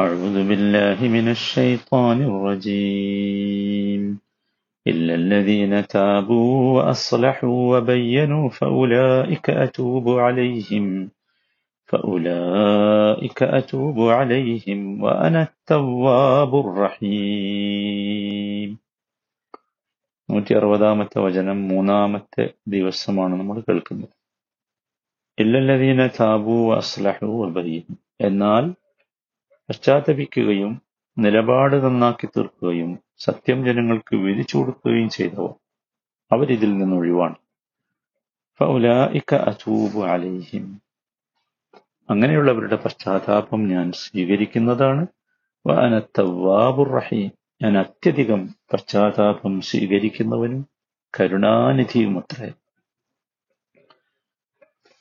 أعوذ بالله من الشيطان الرجيم إلا الذين تابوا وأصلحوا وبينوا فأولئك أتوب عليهم وأنا التواب الرحيم 160-ാമത്തെ വചനം മൂന്നാമത്തെ ദിവസമാണ് നമ്മൾ കേൾക്കുന്നത്. ഇല്ലല്ലദീന താബൂ വഅസ്ലഹൂ വബയ്യനൂ, എന്നാൽ പശ്ചാത്തപിക്കുകയും നിലപാട് നന്നാക്കി തീർക്കുകയും സത്യം ജനങ്ങൾക്ക് വിധിച്ചു കൊടുക്കുകയും ചെയ്തവർ അവരിതിൽ നിന്ന് ഒഴിവാണ്. ഫഉലൈക അതൂബു അലൈഹിം, അങ്ങനെയുള്ളവരുടെ പശ്ചാത്താപം ഞാൻ സ്വീകരിക്കുന്നതാണ്. വഅന തവ്വാബുർ റഹീം, ഞാൻ അത്യധികം പശ്ചാത്താപം സ്വീകരിക്കുന്നവനും കരുണാനിധിയുമത്രേ.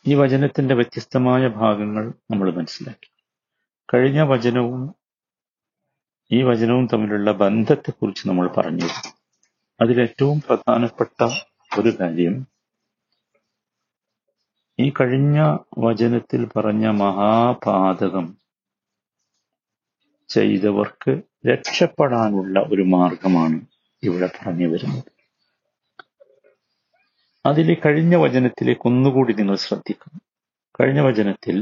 ഈ വചനത്തിന്റെ വ്യത്യസ്തമായ ഭാഗങ്ങൾ നമ്മൾ മനസ്സിലാക്കി. കഴിഞ്ഞ വചനവും ഈ വചനവും തമ്മിലുള്ള ബന്ധത്തെക്കുറിച്ച് നമ്മൾ പറഞ്ഞു. അതിലേറ്റവും പ്രധാനപ്പെട്ട ഒരു കാര്യം, ഈ കഴിഞ്ഞ വചനത്തിൽ പറഞ്ഞ മഹാപാതകം ചെയ്തവർക്ക് രക്ഷപ്പെടാനുള്ള ഒരു മാർഗമാണ് ഇവിടെ പറഞ്ഞു വരുന്നത്. അതിലെ കഴിഞ്ഞ വചനത്തിലേക്ക് ഒന്നുകൂടി നിങ്ങൾ ശ്രദ്ധിക്കണം. കഴിഞ്ഞ വചനത്തിൽ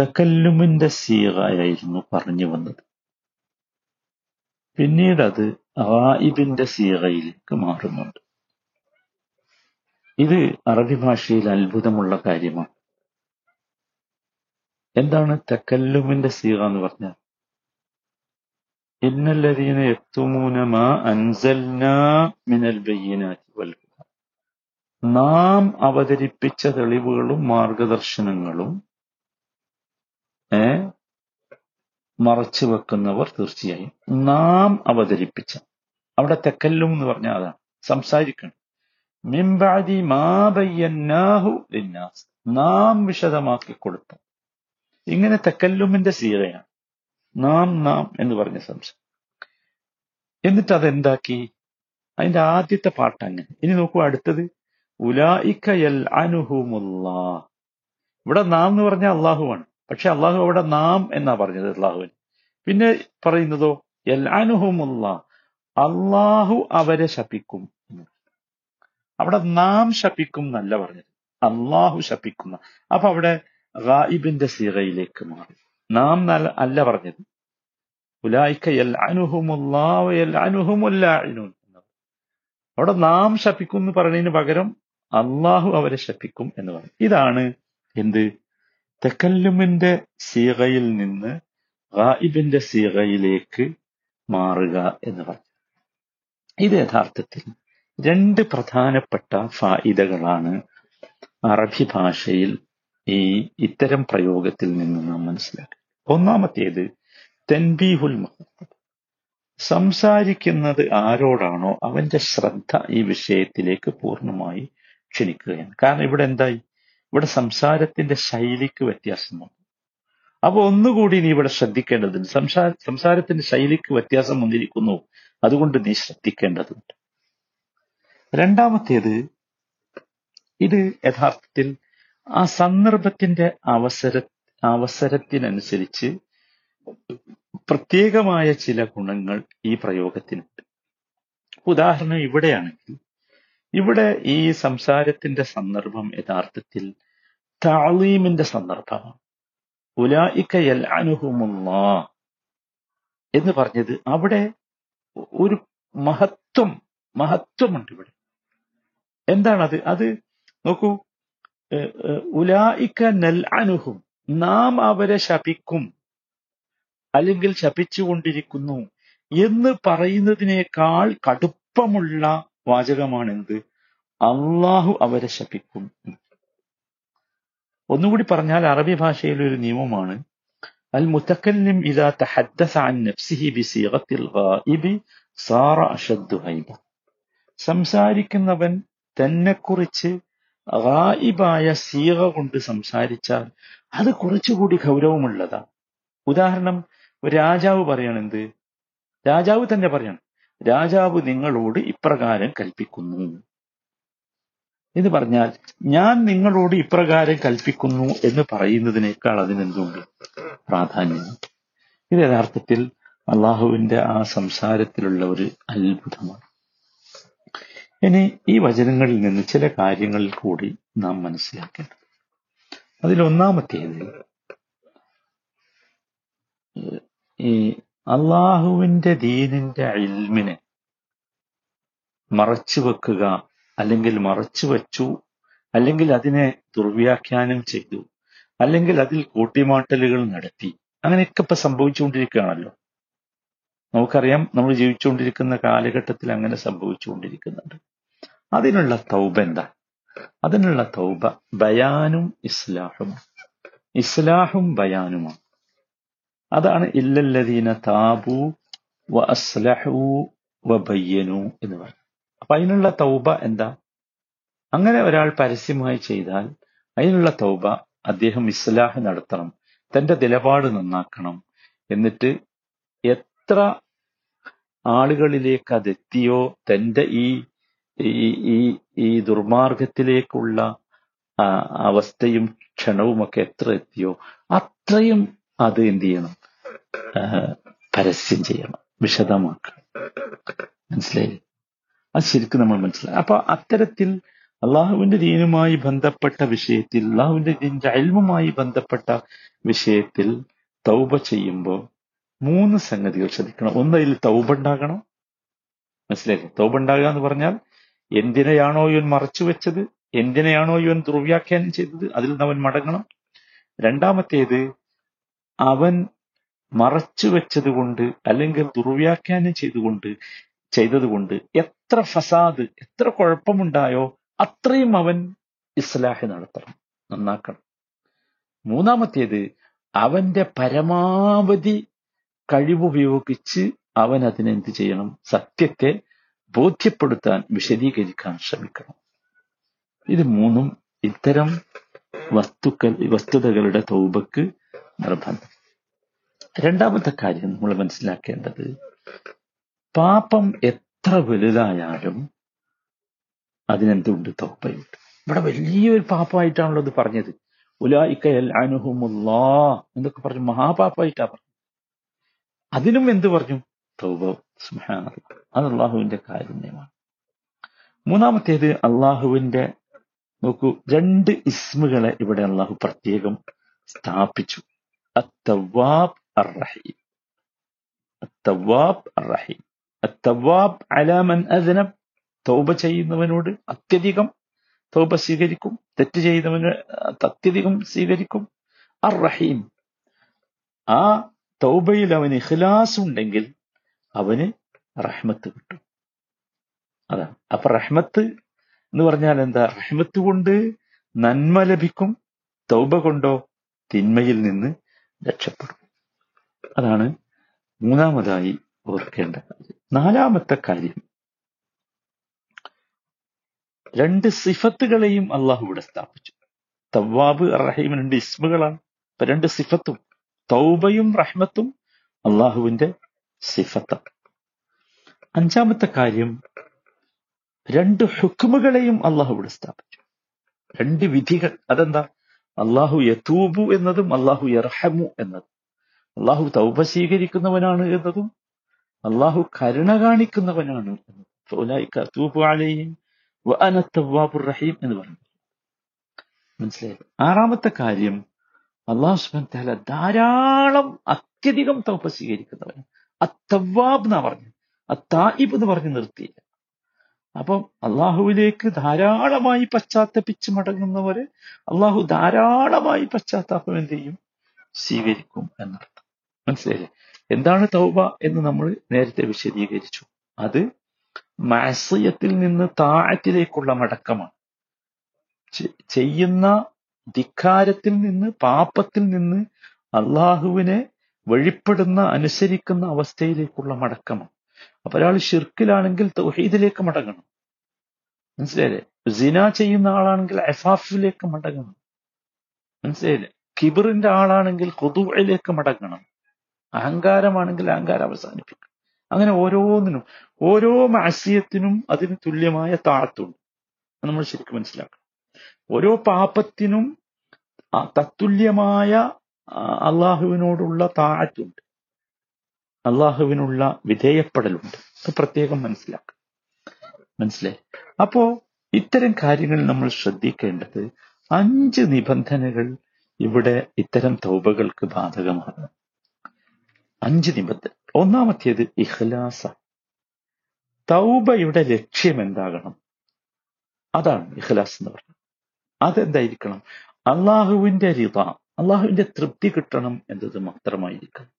തകല്ലുമിന്റെ സീഗയായിരുന്നു പറഞ്ഞു വന്നത്. പിന്നീട് അത് ഗായിബിന്റെ സീഗയിലേക്ക് മാറുന്നുണ്ട്. ഇത് അറബി ഭാഷയിൽ അത്ഭുതമുള്ള കാര്യമാണ്. എന്താണ് തകല്ലുമിന്റെ സീഗ എന്ന് പറഞ്ഞാൽ? ഇന്നല്ലദീന യക്തുമൂന മാ അൻസൽനാ മിനൽ ബയ്യിനാതി വൽ ഹുദാ, നാം അവതരിപ്പിച്ച തെളിവുകളും മാർഗദർശനങ്ങളും മറച്ചു വെക്കുന്നവർ തീർച്ചയായും. നാം അവതരിപ്പിച്ച, അവിടെ തക്കല്ലും എന്ന് പറഞ്ഞാൽ അതാണ് സംസാരിക്കണം. മിൻ ബഅദി മാ ബയ്യനാഹു ലിന്നാസ്, നാം വിശദമാക്കി കൊടുത്തു. ഇങ്ങനെ തക്കല്ലുമിന്റെ സീഗയാണ് നാം എന്ന് പറഞ്ഞ സംസാരം. എന്നിട്ട് അതെന്താക്കി? അതിന്റെ ആദ്യത്തെ പാർട്ട് അങ്ങനെ. ഇനി നോക്കുക അടുത്തത്, ഉലൈക യൽഅനുഹുമുല്ലാഹ്. ഇവിടെ നാം എന്ന് പറഞ്ഞാൽ അള്ളാഹുവാണ്. പക്ഷെ അള്ളാഹു അവിടെ നാം എന്നാ പറഞ്ഞത്, അള്ളാഹുവിന്. പിന്നെ പറയുന്നതോ യൽഅനുഹുമുല്ലാഹ്, അള്ളാഹു അവരെ ശപിക്കും. അവിടെ നാം ശപിക്കും എന്നല്ല പറഞ്ഞത്, അള്ളാഹു ശപിക്കുന്ന. അപ്പൊ അവിടെ ഗായിബിന്റെ സീഗയിലേക്ക് മാറി. നാം അല്ല പറഞ്ഞത്, ഉലൈക യൽഅനുഹുമുല്ലാഹ് വയൽഅനുഹുമുൽ ലാഇനൂൻ. അവിടെ നാം ശപിക്കും എന്ന് പറയുന്നതിന് പകരം അള്ളാഹു അവരെ ശപിക്കും എന്ന് പറഞ്ഞു. ഇതാണ് എന്ത്, തകല്ലുമിന്റെ സീഗയിൽ നിന്ന് ഗായിബിന്റെ സീഗയിലേക്ക് മാറുക എന്ന് പറഞ്ഞു. ഇത് യഥാർത്ഥത്തിൽ രണ്ട് പ്രധാനപ്പെട്ട ഫായിദകളാണ് അറബി ഭാഷയിൽ ഈ ഇത്തരം പ്രയോഗത്തിൽ നിന്ന് നാം മനസ്സിലാക്കുക. ഒന്നാമത്തേത് തൻബീഹുൽ മുഖാത്തബ്, സംസാരിക്കുന്നത് ആരോടാണോ അവന്റെ ശ്രദ്ധ ഈ വിഷയത്തിലേക്ക് പൂർണ്ണമായി ക്ഷണിക്കുകയാണ്. കാരണം ഇവിടെ എന്തായി, ഇവിടെ സംസാരത്തിന്റെ ശൈലിക്ക് വ്യത്യാസമുണ്ട്. അപ്പൊ ഒന്നുകൂടി നീ ഇവിടെ ശ്രദ്ധിക്കേണ്ടതുണ്ട്. സംസാരത്തിന്റെ ശൈലിക്ക് വ്യത്യാസം വന്നിരിക്കുന്നു, അതുകൊണ്ട് നീ ശ്രദ്ധിക്കേണ്ടതുണ്ട്. രണ്ടാമത്തേത്, ഇത് യഥാർത്ഥത്തിൽ ആ സന്ദർഭത്തിന്റെ അവസരത്തിനനുസരിച്ച് പ്രത്യേകമായ ചില ഗുണങ്ങൾ ഈ പ്രയോഗത്തിനുണ്ട്. ഉദാഹരണം ഇവിടെയാണെങ്കിൽ, ഇവിടെ ഈ സംസാരത്തിന്റെ സന്ദർഭം യഥാർത്ഥത്തിൽ തഅലീമിന്റെ സന്ദർഭമാണ്. ഉലൈക യൽഅനുഹുമുല്ലാഹ് എന്ന് പറഞ്ഞത് അവിടെ ഒരു മഹത്വമുണ്ട്. ഇവിടെ എന്താണത്? അത് നോക്കൂ, ഉലൈക നൽഅനുഹും, നാം അവരെ ശപിക്കും അല്ലെങ്കിൽ ശപിച്ചുകൊണ്ടിരിക്കുന്നു എന്ന് പറയുന്നതിനേക്കാൾ കടുപ്പമുള്ള വാചകമാണെന്ത്, അള്ളാഹു അവരെ ശപിക്കും. ഒന്നുകൂടി പറഞ്ഞാൽ അറബി ഭാഷയിൽ ഒരു നിയമമാണ്, അൽ മുതക്കല്ലിം ഇദാ തഹദ്ദസ അൻ നഫ്സിഹി ബിസിഗത്തിൽ ഗായിബി സാറ അശദ്ദു ഹൈബ, സംസാരിക്കുന്നവൻ തന്നെക്കുറിച്ച് ഗായിബായ സീഗ കൊണ്ട് സംസാരിച്ചാൽ അത് കുറച്ചുകൂടി ഗൗരവമുള്ളതാണ്. ഉദാഹരണം, രാജാവ് പറയണെന്ത്, രാജാവ് തന്നെ പറയണം, രാജാവ് നിങ്ങളോട് ഇപ്രകാരം കൽപ്പിക്കുന്നു എന്ന് പറഞ്ഞാൽ, ഞാൻ നിങ്ങളോട് ഇപ്രകാരം കൽപ്പിക്കുന്നു എന്ന് പറയുന്നതിനേക്കാൾ അതിനെന്തുണ്ട് പ്രാധാന്യം. ഇത് യഥാർത്ഥത്തിൽ അള്ളാഹുവിന്റെ ആ സംസാരത്തിലുള്ള ഒരു അത്ഭുതമാണ്. ഇനി ഈ വചനങ്ങളിൽ നിന്ന് ചില കാര്യങ്ങൾ കൂടി നാം മനസ്സിലാക്കേണ്ടത്. അതിലൊന്നാമത്തേത്, ഈ അള്ളാഹുവിന്റെ ദീനിന്റെ ഇൽമിനെ മറച്ചു വെക്കുക, അല്ലെങ്കിൽ മറച്ചു വച്ചു, അല്ലെങ്കിൽ അതിനെ ദുർവ്യാഖ്യാനം ചെയ്തു, അല്ലെങ്കിൽ അതിൽ കൂട്ടിമാട്ടലുകൾ നടത്തി, അങ്ങനെയൊക്കെ ഇപ്പൊ സംഭവിച്ചുകൊണ്ടിരിക്കുകയാണല്ലോ. നമുക്കറിയാം, നമ്മൾ ജീവിച്ചുകൊണ്ടിരിക്കുന്ന കാലഘട്ടത്തിൽ അങ്ങനെ സംഭവിച്ചുകൊണ്ടിരിക്കുന്നുണ്ട്. അതിനുള്ള തൗബ എന്താ? അതിനുള്ള തൗബ ബയാനും ഇസ്ലാഹും, ഇസ്ലാഹും ബയാനുമാണ്. അതാണ് ഇല്ലല്ലദീന താബു വ അസ്ലഹു വ ബയ്യനു എന്ന് പറയുന്നത്. അപ്പൊ അതിനുള്ള തൗബ എന്താ? അങ്ങനെ ഒരാൾ പരസ്യമായി ചെയ്താൽ അതിനുള്ള തൗബ അദ്ദേഹം ഇസ്ലാഹ് നടത്തണം, തന്റെ നിലപാട് നന്നാക്കണം. എന്നിട്ട് എത്ര ആളുകളിലേക്ക് അതെത്തിയോ, തൻ്റെ ഈ ഈ ഈ ദുർമാർഗത്തിലേക്കുള്ള അവസ്ഥയും ക്ഷണവുമൊക്കെ എത്ര എത്തിയോ, അത്രയും അത് എന്ത് ചെയ്യണം? പരസ്യം ചെയ്യണം, വിശദമാക്കണം. മനസ്സിലായി? അത് ശരിക്കും നമ്മൾ മനസ്സിലായി. അപ്പൊ അത്തരത്തിൽ അള്ളാഹുവിന്റെ ദീനുമായി ബന്ധപ്പെട്ട വിഷയത്തിൽ, അള്ളാഹുവിന്റെ ദീനിന്റെ ഇൽമുമായി ബന്ധപ്പെട്ട വിഷയത്തിൽ തൗബ ചെയ്യുമ്പോൾ മൂന്ന് സംഗതികൾ ശ്രദ്ധിക്കണം. ഒന്ന്, അതിൽ തൗബ ഉണ്ടാകണം. മനസ്സിലായില്ലേ? തൗബ ഉണ്ടാകുക എന്ന് പറഞ്ഞാൽ എന്തിനെയാണോ ഇവൻ മറച്ചു വെച്ചത്, എന്തിനെയാണോ ഇവൻ ദുർവ്യാഖ്യാനം ചെയ്തത്, അതിൽ നിന്ന് അവൻ മടങ്ങണം. രണ്ടാമത്തേത്, അവൻ മറച്ചു വെച്ചതുകൊണ്ട് അല്ലെങ്കിൽ ദുർവ്യാഖ്യാനം ചെയ്തതുകൊണ്ട് എത്ര ഫസാദ്, എത്ര കുഴപ്പമുണ്ടായോ അത്രയും അവൻ ഇസ്ലാഹ് നടത്തണം, നന്നാക്കണം. മൂന്നാമത്തേത്, അവന്റെ പരമാവധി കഴിവുപയോഗിച്ച് അവൻ അതിനെന്ത് ചെയ്യണം? സത്യത്തെ ബോധ്യപ്പെടുത്താൻ, വിശദീകരിക്കാൻ ശ്രമിക്കണം. ഇത് മൂന്നും ഇത്തരം വസ്തുതകളുടെ തൗബക്ക് നിർബന്ധം. രണ്ടാമത്തെ കാര്യം നമ്മൾ മനസ്സിലാക്കേണ്ടത്, പാപം എത്ര വലുതായാലും അതിനെന്തുണ്ട്? തൗബയുണ്ട്. ഇവിടെ വലിയൊരു പാപമായിട്ടാണല്ലോ അത് പറഞ്ഞത്. ഉലായിക യൽഅനുഹുമുല്ലാ എന്നൊക്കെ പറഞ്ഞു, മഹാപാപമായിട്ടാ പറഞ്ഞു. അതിനും എന്ത് പറഞ്ഞു? തൗബ. സുബ്ഹാനല്ലാഹ്, അത് അള്ളാഹുവിന്റെ കാരുണ്യമാണ്. മൂന്നാമത്തേത്, അള്ളാഹുവിന്റെ, നോക്കൂ, രണ്ട് ഇസ്മുകളെ ഇവിടെ അള്ളാഹു പ്രത്യേകം സ്ഥാപിച്ചു. അത്തവാബ് അർറഹീം, അത്തവാബ് അർറഹീം. അത്തവാബ് അലാ മൻ അസ്നബ്, തൗബ ചെയ്യുന്നവനോട് അത്യധികം തൗബ സ്വീകരിക്കും, തെറ്റ് ചെയ്യുന്നവന് അത്യധികം സ്വീകരിക്കും. അർറഹീം, ആ തൗബയിൽ അവന് ഇഖ്ലാസ് ഉണ്ടെങ്കിൽ അവന് റഹ്മത്ത് കിട്ടും. അതാണ്. അപ്പൊ റഹ്മത്ത് എന്ന് പറഞ്ഞാൽ എന്താ? റഹ്മത്ത് കൊണ്ട് നന്മ ലഭിക്കും, തൗബ കൊണ്ടോ തിന്മയിൽ നിന്ന് രക്ഷപ്പെടും. അതാണ് മൂന്നാമതായി ഓർക്കേണ്ട കാര്യം. നാലാമത്തെ കാര്യം, രണ്ട് സിഫത്തുകളെയും അള്ളാഹു ഇവിടെ സ്ഥാപിച്ചു. തവ്വാബ് റഹീം രണ്ട് ഇസ്മുകളാണ്. അപ്പൊ രണ്ട് സിഫത്തും, തൗബയും റഹ്മത്തും അള്ളാഹുവിന്റെ സിഫത്താണ്. അഞ്ചാമത്തെ കാര്യം, രണ്ട് ഹുക്മുകളെയും അള്ളാഹു ഇവിടെ സ്ഥാപിച്ചു. രണ്ട് വിധികൾ. അതെന്താ? അള്ളാഹു യതൂബു എന്നതും അള്ളാഹു യർഹമു എന്നതും. അള്ളാഹു തൗബ സ്വീകരിക്കുന്നവനാണ് എന്നതും അള്ളാഹു കരുണ കാണിക്കുന്നവനാണ് എന്നതും റഹീം എന്ന് പറഞ്ഞു. മനസ്സിലായത്? ആറാമത്തെ കാര്യം, അള്ളാഹു സുബ്ഹാനഹു തആല ധാരാളം അത്യധികം തൗബ സ്വീകരിക്കുന്നവൻ. അത്തവ്വാബ് എന്നാ പറഞ്ഞു, അത്തായിബ് എന്ന് പറഞ്ഞ് നിർത്തിയില്ല. അപ്പം അള്ളാഹുവിലേക്ക് ധാരാളമായി പശ്ചാത്തപിച്ച് മടങ്ങുന്നവരെ അള്ളാഹു ധാരാളമായി പശ്ചാത്താപം എന്ത് ചെയ്യും? സ്വീകരിക്കും എന്നർത്ഥം. മനസ്സിലായില്ലേ? എന്താണ് തൗബ എന്ന് നമ്മൾ നേരത്തെ വിശദീകരിച്ചു. അത് മഅസിയത്തിൽ നിന്ന് താഅത്തിലേക്കുള്ള മടക്കമാണ്. ചെയ്യുന്ന ധിക്കാരത്തിൽ നിന്ന്, പാപത്തിൽ നിന്ന് അള്ളാഹുവിനെ വെളിപ്പെടുന്ന, അനുസരിക്കുന്ന അവസ്ഥയിലേക്കുള്ള മടക്കമാണ്. അപ്പൊ ഒരാൾ ഷിർക്കിലാണെങ്കിൽ തൗഹീദിലേക്ക് മടങ്ങണം. മനസ്സിലായില്ലേ? സിനാ ചെയ്യുന്ന ആളാണെങ്കിൽ അഫാഫിലേക്ക് മടങ്ങണം. മനസ്സിലായില്ലേ? കിബറിന്റെ ആളാണെങ്കിൽ ഖുദൂഇലേക്ക് മടങ്ങണം. അഹങ്കാരമാണെങ്കിൽ അഹങ്കാരം അവസാനിപ്പിക്കണം. അങ്ങനെ ഓരോന്നിനും, ഓരോ മഅസിയത്തിനും അതിന് തുല്യമായ താഴത്തുണ്ട്. നമ്മൾ ശരിക്കും മനസ്സിലാക്കണം. ഓരോ പാപത്തിനും തത്തുല്യമായ അള്ളാഹുവിനോടുള്ള താഴത്തുണ്ട്, അള്ളാഹുവിനുള്ള വിധേയപ്പെടലുണ്ട്. അത് പ്രത്യേകം മനസ്സിലായി. അപ്പോ ഇത്തരം കാര്യങ്ങൾ നമ്മൾ ശ്രദ്ധിക്കേണ്ടത് 5 നിബന്ധനകൾ ഇവിടെ ഇത്തരം തൗബകൾക്ക് ബാധകമാണ്. 5 നിബന്ധന. ഒന്നാമത്തേത് ഇഖ്ലാസ. തൗബയുടെ ലക്ഷ്യം എന്താകണം? അതാണ് ഇഖ്ലാസ് എന്ന് പറഞ്ഞത്. അതെന്തായിരിക്കണം? അള്ളാഹുവിന്റെ റിള, അള്ളാഹുവിന്റെ തൃപ്തി കിട്ടണം എന്നത് മാത്രമായിരിക്കണം.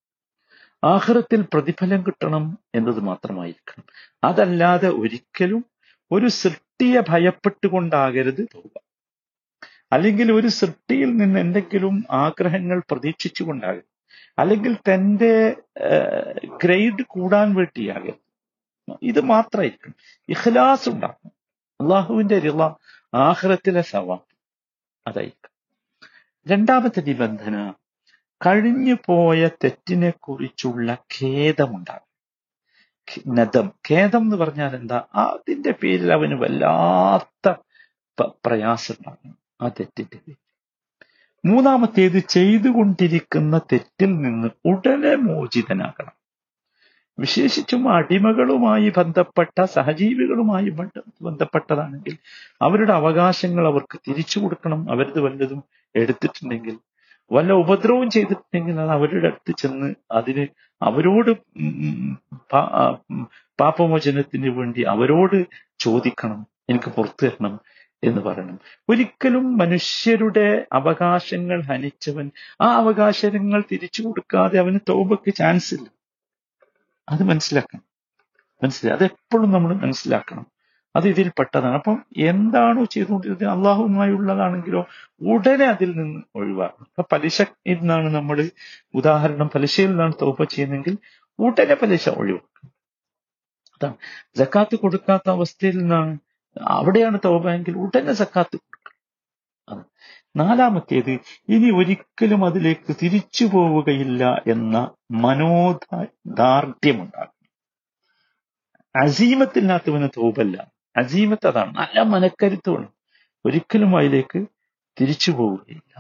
ആഖിറത്തിൽ പ്രതിഫലം കിട്ടണം എന്നത് മാത്രമായിരിക്കണം. അതല്ലാതെ ഒരിക്കലും ഒരു സൃഷ്ടിയെ ഭയപ്പെട്ടുകൊണ്ടാകരുത് തൗബ. അല്ലെങ്കിൽ ഒരു സൃഷ്ടിയിൽ നിന്ന് എന്തെങ്കിലും ആഗ്രഹങ്ങൾ പ്രതീക്ഷിച്ചു കൊണ്ടാകരുത്. അല്ലെങ്കിൽ തന്റെ ഗ്രേഡ് കൂടാൻ വേണ്ടിയാകരുത്. ഇത് മാത്രമായിരിക്കണം. ഇഖ്ലാസ് ഉണ്ടാക്കണം. അള്ളാഹുവിന്റെ റിള, ആഖിറത്തിലെ സവാബ്, അതായിരിക്കും. രണ്ടാമത്തെ നിബന്ധന കഴിഞ്ഞു പോയ തെറ്റിനെ കുറിച്ചുള്ള ഖേദമുണ്ടാകും. ഖേദം എന്ന് പറഞ്ഞാൽ എന്താ? അതിന്റെ പേരിൽ അവന് വല്ലാത്ത പ്രയാസം ഉണ്ടാകും, ആ തെറ്റിന്റെ പേരിൽ. മൂന്നാമത്തേത് ചെയ്തുകൊണ്ടിരിക്കുന്ന തെറ്റിൽ നിന്ന് ഉടനെ മോചിതനാകണം. വിശേഷിച്ചും അടിമകളുമായി ബന്ധപ്പെട്ട, സഹജീവികളുമായി ബന്ധപ്പെട്ടതാണെങ്കിൽ അവരുടെ അവകാശങ്ങൾ അവർക്ക് തിരിച്ചു കൊടുക്കണം. അവരത് വല്ലതും എടുത്തിട്ടുണ്ടെങ്കിൽ, വല്ല ഉപദ്രവവും ചെയ്തിട്ടുണ്ടെങ്കിൽ അത് അവരുടെ അടുത്ത് ചെന്ന് അതിന് അവരോട് പാപമോചനത്തിന് വേണ്ടി അവരോട് ചോദിക്കണം, എനിക്ക് പുറത്തു തരണം എന്ന് പറയണം. ഒരിക്കലും മനുഷ്യരുടെ അവകാശങ്ങൾ ഹനിച്ചവൻ ആ അവകാശങ്ങൾ തിരിച്ചു കൊടുക്കാതെ അവന് തൗബയ്ക്ക് ചാൻസ് ഇല്ല. അത് മനസ്സിലാക്കണം. അതെപ്പോഴും നമ്മൾ മനസ്സിലാക്കണം. അത് ഇതിൽ പെട്ടതാണ്. അപ്പം എന്താണോ ചെയ്തുകൊണ്ടിരുന്നത്, അള്ളാഹുമായുള്ളതാണെങ്കിലോ ഉടനെ അതിൽ നിന്ന് ഒഴിവാക്കണം. ഇപ്പൊ പലിശ എന്നാണ് നമ്മൾ ഉദാഹരണം, പലിശയിൽ നിന്നാണ് തൗബ ചെയ്യുന്നെങ്കിൽ ഉടനെ പലിശ ഒഴിവാക്കണം. അതാണ്. സക്കാത്ത് കൊടുക്കാത്ത അവസ്ഥയിൽ നിന്നാണ്, അവിടെയാണ് തൗബ എങ്കിൽ ഉടനെ സക്കാത്ത് കൊടുക്കണം. അതാണ്. നാലാമത്തേത് ഇനി ഒരിക്കലും അതിലേക്ക് തിരിച്ചു പോവുകയില്ല എന്ന മനോദാർഢ്യമുണ്ടാകും. അസീമത്തില്ലാത്തവന് തൗബല്ല. അസീമത്ത് അതാണ്, നല്ല മനക്കരുത്തോളം ഒരിക്കലും അതിലേക്ക് തിരിച്ചു പോവുകയില്ല.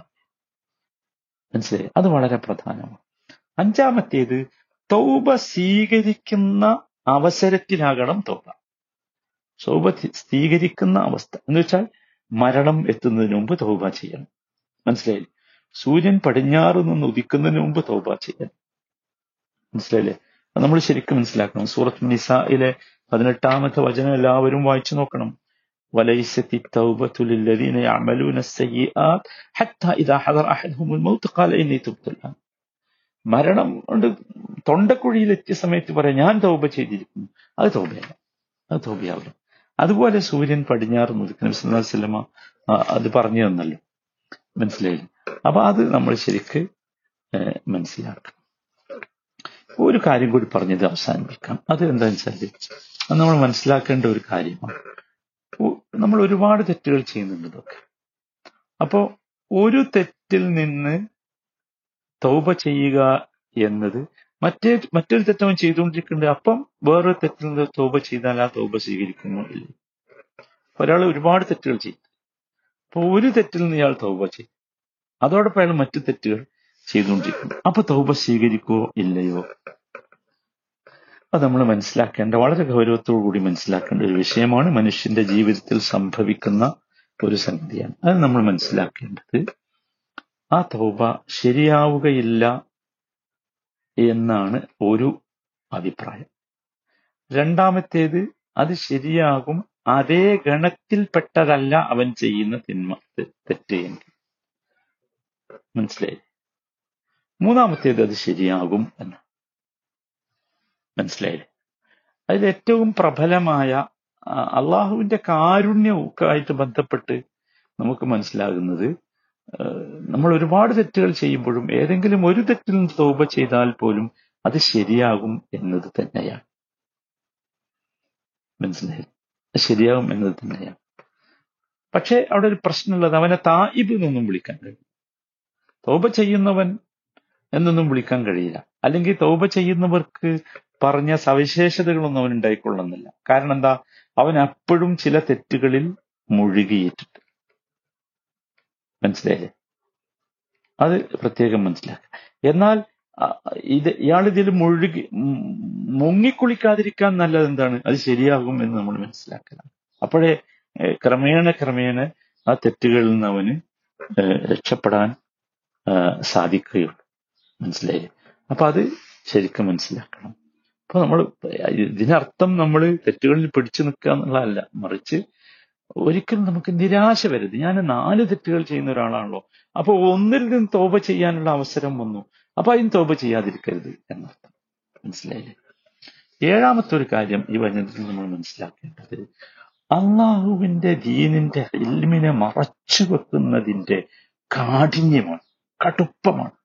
മനസ്സിലായി? അത് വളരെ പ്രധാനമാണ്. അഞ്ചാമത്തേത് തൗബ സ്വീകരിക്കുന്ന അവസരത്തിലാകണം തൗബ. തൗബ സ്വീകരിക്കുന്ന അവസ്ഥ എന്ന് വെച്ചാൽ മരണം എത്തുന്നതിന് മുമ്പ് തൗബ ചെയ്യണം. മനസ്സിലായില്ലേ? സൂര്യൻ പടിഞ്ഞാറ് നിന്ന് ഉദിക്കുന്നതിന് മുമ്പ് തൗബ ചെയ്യണം. മനസ്സിലായില്ലേ? നമ്മൾ ശരിക്കും മനസ്സിലാക്കണം. സൂറത്ത് നിസായിലെ 18-ാമത്തെ വചനം എല്ലാവരും വായിച്ചു നോക്കണം. വലൈസത്തി തൗബതു ലില്ലദീന യഅമലൂന അസ്സയ്യിആത് ഹത്താ ഇദാ ഹദറ അഹദുഹുൽ മൗത് ഖാല ഇന്നി തുബ്തു അൽആൻ. മരണം കൊണ്ട് തൊണ്ടക്കുഴിയിൽ എത്തിയ സമയത്ത് പറയാം, ഞാൻ തൗബ ചെയ്തിരിക്കുന്നു. അത് തൗബയല്ല, അത് തൗബയാവില്ല. അതുപോലെ സൂര്യൻ പടിഞ്ഞാറ് മുതിക്കണം സല്ലല്ലാഹു അലൈഹി വസല്ലമ അത് പറഞ്ഞു തന്നല്ലോ. മനസ്സിലായില്ലേ? അപ്പൊ അത് നമ്മൾ ശരിക്ക് മനസ്സിലാക്കണം. ഒരു കാര്യം കൂടി പറഞ്ഞത് അവസാനിപ്പിക്കാം. അത് എന്താണെന്ന് വെച്ചാൽ, അത് നമ്മൾ മനസ്സിലാക്കേണ്ട ഒരു കാര്യമാണ്. നമ്മൾ ഒരുപാട് തെറ്റുകൾ ചെയ്യുന്നുണ്ട്. ഇതൊക്കെ അപ്പോ ഒരു തെറ്റിൽ നിന്ന് തൗബ ചെയ്യുക എന്നത് മറ്റൊരു തെറ്റവൻ ചെയ്തുകൊണ്ടിരിക്കുന്നുണ്ട്. അപ്പം വേറൊരു തെറ്റിൽ നിന്ന് തൗബ ചെയ്താൽ ആ തൗബ സ്വീകരിക്കുന്നു ഇല്ല. ഒരാൾ ഒരുപാട് തെറ്റുകൾ ചെയ്തു, അപ്പൊ ഒരു തെറ്റിൽ നിന്ന് ഇയാൾ തൗബ ചെയ്തു, അതോടൊപ്പം അയാൾ മറ്റു തെറ്റുകൾ ചെയ്തുകൊണ്ടിരിക്കുന്നു. അപ്പൊ തൗബ സ്വീകരിക്കുവോ ഇല്ലയോ? അത് നമ്മൾ മനസ്സിലാക്കേണ്ട, വളരെ ഗൗരവത്തോടു കൂടി മനസ്സിലാക്കേണ്ട ഒരു വിഷയമാണ്. മനുഷ്യന്റെ ജീവിതത്തിൽ സംഭവിക്കുന്ന ഒരു സംഗതിയാണ്. അത് നമ്മൾ മനസ്സിലാക്കേണ്ടത്. ആ തൗബ ശരിയാവുകയില്ല എന്നാണ് ഒരു അഭിപ്രായം. രണ്ടാമത്തേത് അത് ശരിയാകും, അതേ ഗണത്തിൽപ്പെട്ടതല്ല അവൻ ചെയ്യുന്ന തിന്മ, തെറ്റ്. മനസ്സിലായി? മൂന്നാമത്തേത് അത് ശരിയാകും എന്നാണ്. മനസ്സിലായില്ലേ? അതിലേറ്റവും പ്രബലമായ അള്ളാഹുവിന്റെ കാരുണ്യവുമായിട്ട് ബന്ധപ്പെട്ട് നമുക്ക് മനസ്സിലാകുന്നത്, നമ്മൾ ഒരുപാട് തെറ്റുകൾ ചെയ്യുമ്പോഴും ഏതെങ്കിലും ഒരു തെറ്റിൽ നിന്ന് തൗബ ചെയ്താൽ പോലും അത് ശരിയാകും എന്നത് തന്നെയാണ്. മനസ്സിലായി? ശരിയാകും എന്നത് തന്നെയാണ്. പക്ഷെ അവിടെ ഒരു പ്രശ്നമുള്ളത്, അവനെ തായിബ് എന്നൊന്നും വിളിക്കാൻ കഴിയും, തൗബ ചെയ്യുന്നവൻ എന്നൊന്നും വിളിക്കാൻ കഴിയില്ല. അല്ലെങ്കിൽ തൗബ ചെയ്യുന്നവർക്ക് പറഞ്ഞ സവിശേഷതകളൊന്നും അവൻ ഉണ്ടായിക്കൊള്ളുന്നില്ല. കാരണം എന്താ? അവൻ അപ്പോഴും ചില തെറ്റുകളിൽ മുഴുകിയിട്ടുണ്ട്. മനസ്സിലായില്ലേ? അത് പ്രത്യേകം മനസ്സിലാക്കുക. എന്നാൽ ഇയാളിതിൽ മുങ്ങിക്കുളിക്കാതിരിക്കാൻ നല്ലത് എന്താണ്, അത് ശരിയാകും എന്ന് നമ്മൾ മനസ്സിലാക്കണം. അപ്പോഴേ ക്രമേണ ആ തെറ്റുകളിൽ നിന്ന് അവന് രക്ഷപ്പെടാൻ സാധിക്കുകയുള്ളൂ. മനസ്സിലായി? അപ്പൊ അത് ശരിക്കും മനസ്സിലാക്കണം. അപ്പൊ നമ്മൾ ഇതിനർത്ഥം നമ്മൾ തെറ്റുകളിൽ പിടിച്ചു നിൽക്കുക എന്നുള്ളതല്ല, മറിച്ച് ഒരിക്കലും നമുക്ക് നിരാശ വരരുത്. ഞാൻ 4 തെറ്റുകൾ ചെയ്യുന്ന ഒരാളാണല്ലോ, അപ്പൊ ഒന്നിൽ നിന്ന് തോപ ചെയ്യാനുള്ള അവസരം വന്നു, അപ്പൊ അതിന് തോപ ചെയ്യാതിരിക്കരുത് എന്നർത്ഥം. മനസ്സിലായില്ലേ? 7-ാമത്തെ ഒരു കാര്യം ഈ വചനത്തിൽ നമ്മൾ മനസ്സിലാക്കേണ്ടത്, അള്ളാഹുവിന്റെ ദീനിന്റെ ഇൽമിനെ മറച്ചു വെക്കുന്നതിന്റെ കാഠിന്യമാണ്, കടുപ്പമാണ്,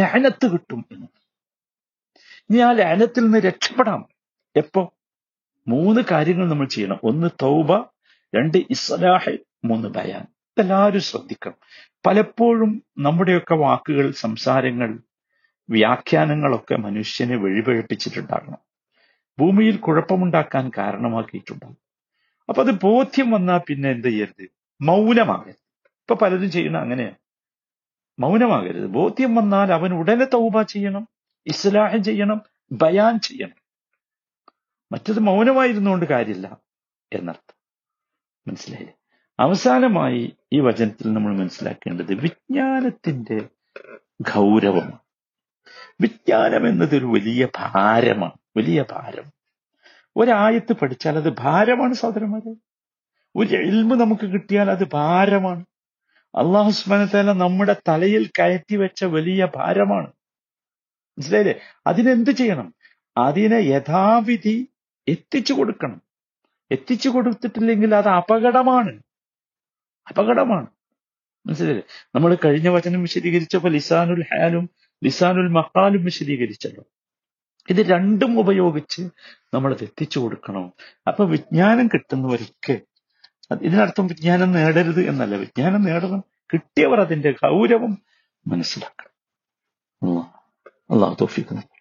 ലഅനത്ത് കിട്ടും എന്ന്. ഇനി ആ ലഅനത്തിൽ നിന്ന് രക്ഷപ്പെടാം. എപ്പോ 3 കാര്യങ്ങൾ നമ്മൾ ചെയ്യണം. 1 തൗബ, 2 ഇസ്ലാഹ്, 3 ബയാൻ. ഇതെല്ലാവരും ശ്രദ്ധിക്കണം. പലപ്പോഴും നമ്മുടെയൊക്കെ വാക്കുകൾ, സംസാരങ്ങൾ, വ്യാഖ്യാനങ്ങളൊക്കെ മനുഷ്യനെ വഴിപഴപ്പിച്ചിട്ടുണ്ടാകണം, ഭൂമിയിൽ കുഴപ്പമുണ്ടാക്കാൻ കാരണമാക്കിയിട്ടുണ്ടാകും. അപ്പൊ അത് ബോധ്യം വന്നാൽ പിന്നെ എന്ത് ചെയ്യരുത്? മൗനമാകരുത്. ഇപ്പൊ പലരും ചെയ്യണം അങ്ങനെയാണ്. മൗനമാകരുത്. ബോധ്യം വന്നാൽ അവൻ ഉടനെ തൗബ ചെയ്യണം, ഇസ്ലാഹ് ചെയ്യണം, ബയാൻ ചെയ്യണം. മറ്റത് മൗനമായിരുന്നുകൊണ്ട് കാര്യമില്ല എന്നർത്ഥം. മനസ്സിലായില്ലേ? അവസാനമായി ഈ വചനത്തിൽ നമ്മൾ മനസ്സിലാക്കേണ്ടത് വിജ്ഞാനത്തിന്റെ ഗൗരവമാണ്. വിജ്ഞാനം എന്നതൊരു വലിയ ഭാരമാണ്, വലിയ ഭാരം. ഒരായത്ത് പഠിച്ചാൽ അത് ഭാരമാണ് സഹോദരന്മാരെ. ഒരു ഇൽമു നമുക്ക് കിട്ടിയാൽ അത് ഭാരമാണ്. അല്ലാഹു സുബ്ഹാനഹു വ തആല നമ്മുടെ തലയിൽ കയറ്റി വെച്ച വലിയ ഭാരമാണ്. മനസ്സിലായില്ലേ? അതിനെന്ത് ചെയ്യണം? അതിനെ യഥാവിധി എത്തിച്ചു കൊടുക്കണം. എത്തിച്ചു കൊടുത്തിട്ടില്ലെങ്കിൽ അത് അപകടമാണ്, അപകടമാണ്. മനസ്സിലായില്ലേ? നമ്മൾ കഴിഞ്ഞ വചനം വിശദീകരിച്ചപ്പോൾ ലിസാനുൽ ഹാലും ലിസാനുൽ മഖാലും വിശദീകരിച്ചല്ലോ. ഇത് രണ്ടും ഉപയോഗിച്ച് നമ്മളത് എത്തിച്ചു കൊടുക്കണം. അപ്പൊ വിജ്ഞാനം കിട്ടുന്നവരൊക്കെ, ഇതിനർത്ഥം വിജ്ഞാനം നേടരുത് എന്നല്ല, വിജ്ഞാനം നേടണം. കിട്ടിയവർ അതിന്റെ ഗൗരവം മനസ്സിലാക്കണം. അല്ലാഹു തൗഫീഖ് നൽകട്ടെ.